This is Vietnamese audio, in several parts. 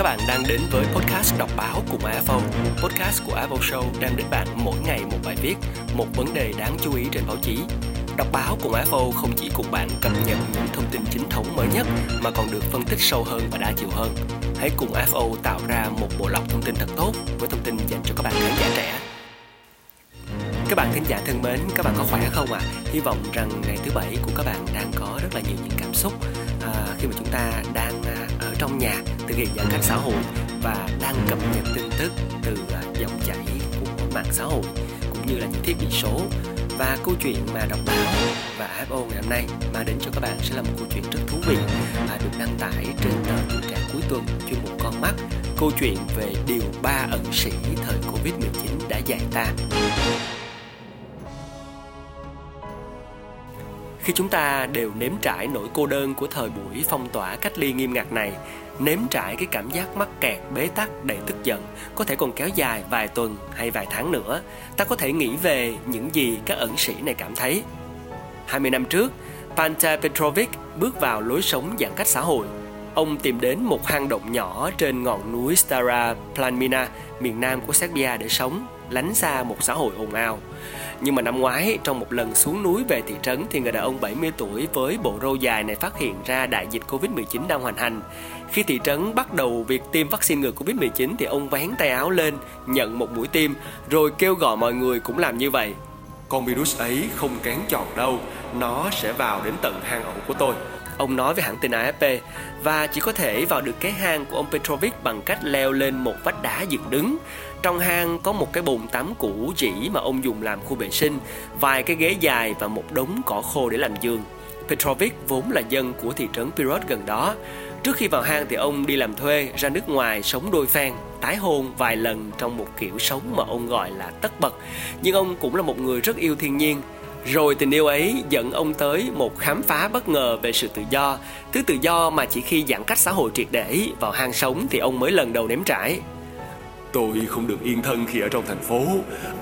Các bạn đang đến với podcast đọc báo cùng AFO. Podcast của AFO Show đem đến bạn mỗi ngày một bài viết, một vấn đề đáng chú ý trên báo chí. Đọc báo cùng AFO không chỉ cùng bạn cập nhật những thông tin chính thống mới nhất mà còn được phân tích sâu hơn và đa chiều hơn. Hãy cùng AFO tạo ra một bộ lọc thông tin thật tốt với thông tin dành cho các bạn khán giả trẻ. Các bạn thính giả thân mến, các bạn có khỏe không ạ? Hy vọng rằng ngày thứ Bảy của các bạn đang có rất là nhiều những cảm xúc khi mà chúng ta đang ở trong nhà thực hiện giãn cách xã hội và đang cập nhật tin tức từ dòng chảy của mạng xã hội cũng như là những thiết bị số. Và câu chuyện mà đọc báo và AFO ngày hôm nay mang đến cho các bạn sẽ là một câu chuyện rất thú vị và được đăng tải trên tờ Tuổi Trẻ cuối tuần chuyên mục Con Mắt. Câu chuyện về điều 3 ẩn sĩ thời Covid-19 đã dạy ta. Khi chúng ta đều nếm trải nỗi cô đơn của thời buổi phong tỏa cách ly nghiêm ngặt này, nếm trải cái cảm giác mắc kẹt, bế tắc, đầy tức giận, có thể còn kéo dài vài tuần hay vài tháng nữa, ta có thể nghĩ về những gì các ẩn sĩ này cảm thấy. 20 năm trước, Panta Petrovic bước vào lối sống giãn cách xã hội. Ông tìm đến một hang động nhỏ trên ngọn núi Stara Planina, miền nam của Serbia để sống, lánh xa một xã hội ồn ào. Nhưng mà năm ngoái, trong một lần xuống núi về thị trấn thì người đàn ông 70 tuổi với bộ râu dài này phát hiện ra đại dịch Covid-19 đang hoành hành. Khi thị trấn bắt đầu việc tiêm vaccine ngừa Covid-19 thì ông vén tay áo lên, nhận một mũi tiêm, rồi kêu gọi mọi người cũng làm như vậy. Con virus ấy không kén chọn đâu, nó sẽ vào đến tận hang ổ của tôi. Ông nói với hãng tin AFP, và chỉ có thể vào được cái hang của ông Petrovic bằng cách leo lên một vách đá dựng đứng. Trong hang có một cái bồn tắm cũ rỉ mà ông dùng làm khu vệ sinh, vài cái ghế dài và một đống cỏ khô để làm giường. Petrovic vốn là dân của thị trấn Pirot gần đó. Trước khi vào hang thì ông đi làm thuê, ra nước ngoài sống đôi phen, tái hôn vài lần trong một kiểu sống mà ông gọi là tất bật. Nhưng ông cũng là một người rất yêu thiên nhiên. Rồi tình yêu ấy dẫn ông tới một khám phá bất ngờ về sự tự do, thứ tự do mà chỉ khi giãn cách xã hội triệt để vào hang sống thì ông mới lần đầu nếm trải. Tôi không được yên thân khi ở trong thành phố,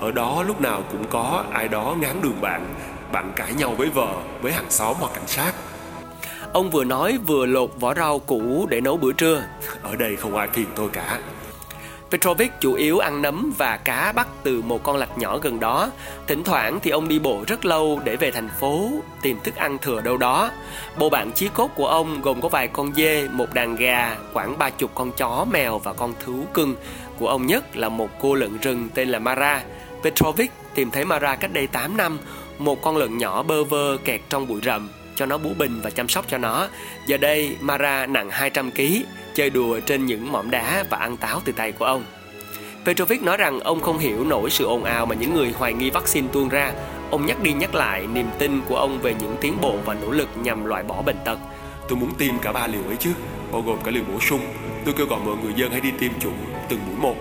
ở đó lúc nào cũng có ai đó ngáng đường bạn, bạn cãi nhau với vợ, với hàng xóm hoặc cảnh sát. Ông vừa nói vừa lột vỏ rau củ để nấu bữa trưa. Ở đây không ai phiền tôi cả. Petrovic chủ yếu ăn nấm và cá bắt từ một con lạch nhỏ gần đó. Thỉnh thoảng thì ông đi bộ rất lâu để về thành phố tìm thức ăn thừa đâu đó. Bộ bạn chí cốt của ông gồm có vài con dê, một đàn gà, khoảng 30 con chó, mèo và con thú cưng. Của ông nhất là một cô lợn rừng tên là Mara. Petrovic tìm thấy Mara cách đây 8 năm, một con lợn nhỏ bơ vơ kẹt trong bụi rậm, cho nó bú bình và chăm sóc cho nó. Giờ đây Mara nặng 200 kg, chơi đùa trên những mỏm đá và ăn táo từ tay của ông. Petrovic nói rằng ông không hiểu nổi sự ồn ào mà những người hoài nghi vaccine tuôn ra. Ông nhắc đi nhắc lại niềm tin của ông về những tiến bộ và nỗ lực nhằm loại bỏ bệnh tật. Tôi muốn tiêm cả 3 liều ấy chứ, bao gồm cả liều bổ sung. Tôi kêu gọi mọi người dân hãy đi tiêm chủng từng mũi một.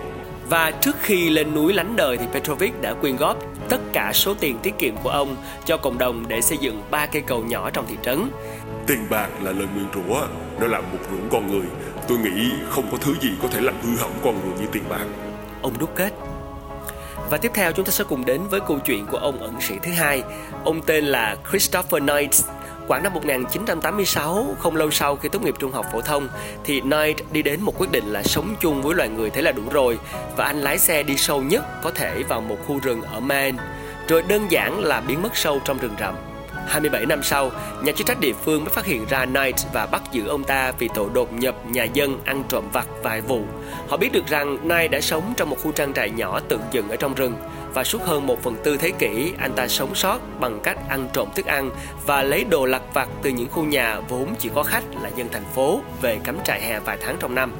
Và trước khi lên núi lánh đời thì Petrovic đã quyên góp tất cả số tiền tiết kiệm của ông cho cộng đồng để xây dựng 3 cây cầu nhỏ trong thị trấn. Tiền bạc là lời nguyền rủa, nó làm một rủng con người. Tôi nghĩ không có thứ gì có thể làm hư hỏng con người như tiền bạc. Ông đúc kết. Và tiếp theo chúng ta sẽ cùng đến với câu chuyện của ông ẩn sĩ thứ hai. Ông tên là Christopher Knight. Khoảng năm 1986, không lâu sau khi tốt nghiệp trung học phổ thông, thì Knight đi đến một quyết định là sống chung với loài người thế là đủ rồi, và anh lái xe đi sâu nhất có thể vào một khu rừng ở Maine, rồi đơn giản là biến mất sâu trong rừng rậm. 27 năm sau, nhà chức trách địa phương mới phát hiện ra Knight và bắt giữ ông ta vì tội đột nhập nhà dân ăn trộm vặt vài vụ. Họ biết được rằng Knight đã sống trong một khu trang trại nhỏ tự dựng ở trong rừng, và suốt hơn 1/4 thế kỷ, anh ta sống sót bằng cách ăn trộm thức ăn và lấy đồ lặt vặt từ những khu nhà vốn chỉ có khách là dân thành phố về cắm trại hè vài tháng trong năm.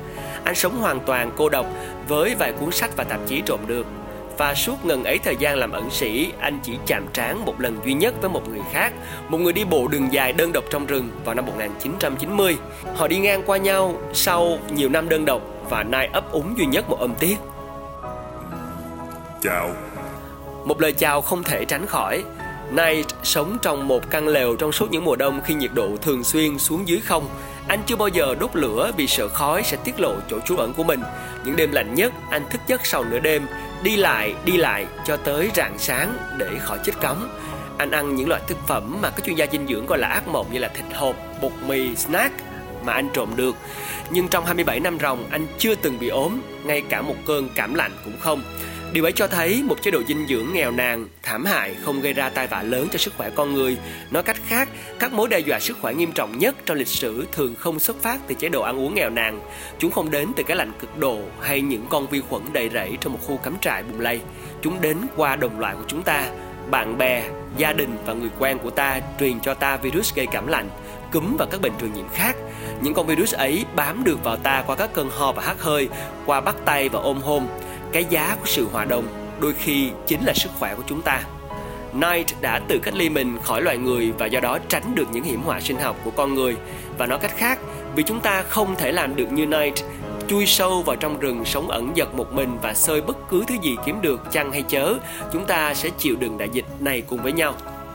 Anh sống hoàn toàn cô độc với vài cuốn sách và tạp chí trộm được. Và suốt ngần ấy thời gian làm ẩn sĩ, anh chỉ chạm trán một lần duy nhất với một người khác, một người đi bộ đường dài đơn độc trong rừng vào năm 1990. Họ đi ngang qua nhau sau nhiều năm đơn độc và Knight ấp úng duy nhất một âm tiết. Chào. Một lời chào không thể tránh khỏi. Knight sống trong một căn lều trong suốt những mùa đông khi nhiệt độ thường xuyên xuống dưới không. Anh chưa bao giờ đốt lửa vì sợ khói sẽ tiết lộ chỗ trú ẩn của mình. Những đêm lạnh nhất, anh thức giấc sau nửa đêm, đi lại cho tới rạng sáng để khỏi chết cóng. Anh ăn những loại thực phẩm mà các chuyên gia dinh dưỡng gọi là ác mộng như là thịt hộp, bột mì, snack. mà anh trộm được. Nhưng trong 27 năm ròng, anh chưa từng bị ốm, ngay cả một cơn cảm lạnh cũng không. Điều ấy cho thấy một chế độ dinh dưỡng nghèo nàn, thảm hại không gây ra tai vạ lớn cho sức khỏe con người. Nói cách khác, các mối đe dọa sức khỏe nghiêm trọng nhất trong lịch sử thường không xuất phát từ chế độ ăn uống nghèo nàn. Chúng không đến từ cái lạnh cực độ hay những con vi khuẩn đầy rẫy trong một khu cắm trại bùng lây. Chúng đến qua đồng loại của chúng ta, bạn bè, gia đình và người quen của ta truyền cho ta virus gây cảm lạnh, cúm và các bệnh truyền nhiễm khác. Những con virus ấy bám được vào ta qua các cơn ho và hắt hơi, qua bắt tay và ôm hôn. Cái giá của sự hòa đồng đôi khi chính là sức khỏe của chúng ta. Knight đã tự cách ly mình khỏi loài người và do đó tránh được những hiểm họa sinh học của con người. Và nói cách khác, vì chúng ta không thể làm được như Knight, chui sâu vào trong rừng sống ẩn dật một mình và xơi bất cứ thứ gì kiếm được, chăng hay chớ, chúng ta sẽ chịu đựng đại dịch này cùng với nhau.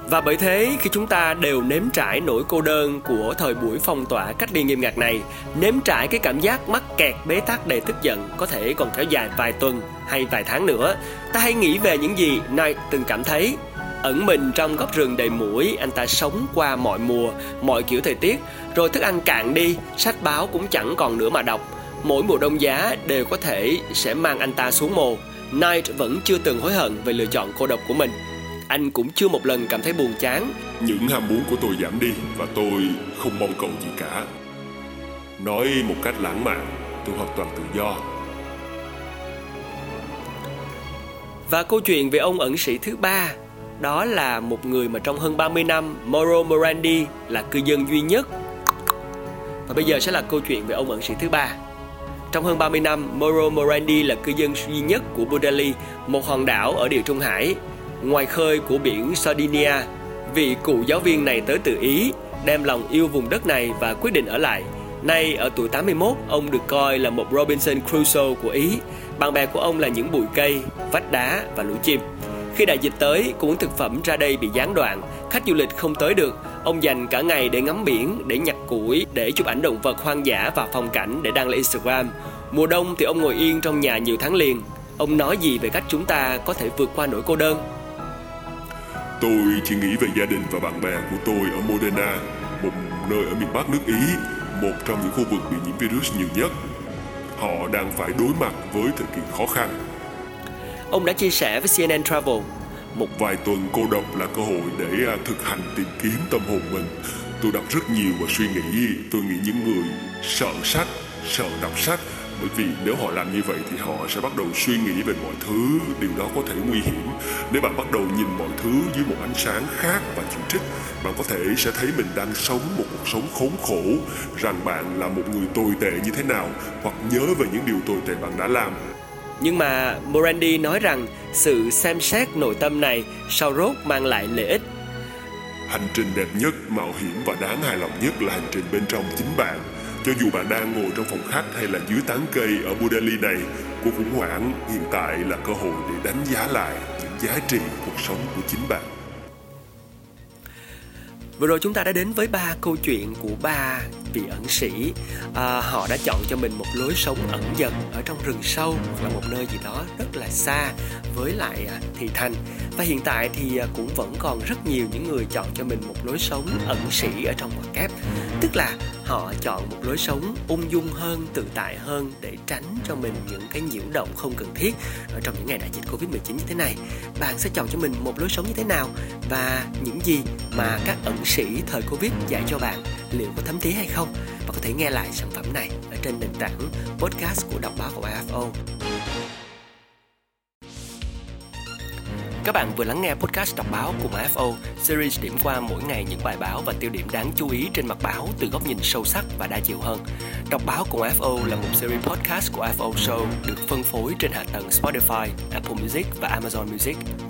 Và bởi thế, khi chúng ta đều nếm trải nỗi cô đơn của thời buổi phong tỏa cách ly nghiêm ngặt này, nếm trải cái cảm giác mắc kẹt bế tắc đầy tức giận có thể còn kéo dài vài tuần hay vài tháng nữa, ta hãy nghĩ về những gì Knight từng cảm thấy. Ẩn mình trong góc rừng đầy muỗi, anh ta sống qua mọi mùa, mọi kiểu thời tiết, rồi thức ăn cạn đi, sách báo cũng chẳng còn nữa mà đọc. Mỗi mùa đông giá đều có thể sẽ mang anh ta xuống mồ. Knight vẫn chưa từng hối hận về lựa chọn cô độc của mình. Anh cũng chưa một lần cảm thấy buồn chán. Những ham muốn của tôi giảm đi và tôi không mong cầu gì cả. Nói một cách lãng mạn, tôi hoàn toàn tự do. Và câu chuyện về ông ẩn sĩ thứ ba, đó là một người mà trong hơn 30 năm, Mauro Morandi là cư dân duy nhất. Và bây giờ sẽ là câu chuyện về ông ẩn sĩ thứ ba. Trong hơn 30 năm, Mauro Morandi là cư dân duy nhất của Budelli, một hòn đảo ở Địa Trung Hải, ngoài khơi của biển Sardinia. Vị cụ giáo viên này tới từ Ý, đem lòng yêu vùng đất này và quyết định ở lại. Nay ở tuổi 81, ông được coi là một Robinson Crusoe của Ý. Bạn bè của ông là những bụi cây, vách đá và lũ chim. Khi đại dịch tới, cũng thực phẩm ra đây bị gián đoạn, khách du lịch không tới được. Ông dành cả ngày để ngắm biển, để nhặt củi, để chụp ảnh động vật hoang dã và phong cảnh để đăng lên Instagram. Mùa đông thì ông ngồi yên trong nhà nhiều tháng liền. Ông nói gì về cách chúng ta có thể vượt qua nỗi cô đơn? Tôi chỉ nghĩ về gia đình và bạn bè của tôi ở Modena, một nơi ở miền Bắc nước Ý, một trong những khu vực bị nhiễm virus nhiều nhất. Họ đang phải đối mặt với thời kỳ khó khăn. Ông đã chia sẻ với CNN Travel. Một vài tuần cô độc là cơ hội để thực hành tìm kiếm tâm hồn mình. Tôi đọc rất nhiều và suy nghĩ. Tôi nghĩ những người sợ sách, sợ đọc sách, bởi vì nếu họ làm như vậy thì họ sẽ bắt đầu suy nghĩ về mọi thứ. Điều đó có thể nguy hiểm. Nếu bạn bắt đầu nhìn mọi thứ dưới một ánh sáng khác và chỉ trích, bạn có thể sẽ thấy mình đang sống một cuộc sống khốn khổ, rằng bạn là một người tồi tệ như thế nào, hoặc nhớ về những điều tồi tệ bạn đã làm. Nhưng mà Morandi nói rằng sự xem xét nội tâm này sau rốt mang lại lợi ích. Hành trình đẹp nhất, mạo hiểm và đáng hài lòng nhất là hành trình bên trong chính bạn. Cho dù bạn đang ngồi trong phòng khách hay là dưới tán cây ở Budelli này, cuộc khủng hoảng hiện tại là cơ hội để đánh giá lại những giá trị cuộc sống của chính bạn. Vừa rồi chúng ta đã đến với 3 câu chuyện của 3 vị ẩn sĩ. Họ đã chọn cho mình một lối sống ẩn dật ở trong rừng sâu hoặc là một nơi gì đó rất là xa với lại thị thành. Và hiện tại thì cũng vẫn còn rất nhiều những người chọn cho mình một lối sống ẩn sĩ ở trong ngoặc kép. Tức là họ chọn một lối sống ung dung hơn, tự tại hơn để tránh cho mình những cái nhiễu động không cần thiết ở trong những ngày đại dịch Covid-19 như thế này. Bạn sẽ chọn cho mình một lối sống như thế nào? Và những gì mà các ẩn sĩ thời Covid dạy cho bạn liệu có thấm thía hay không? Và có thể nghe lại sản phẩm này ở trên nền tảng podcast của Đọc Báo của AFO. Các bạn vừa lắng nghe podcast Đọc Báo cùng AFO, series điểm qua mỗi ngày những bài báo và tiêu điểm đáng chú ý trên mặt báo từ góc nhìn sâu sắc và đa chiều hơn. Đọc Báo cùng AFO là một series podcast của AFO Show được phân phối trên hạ tầng Spotify, Apple Music và Amazon Music.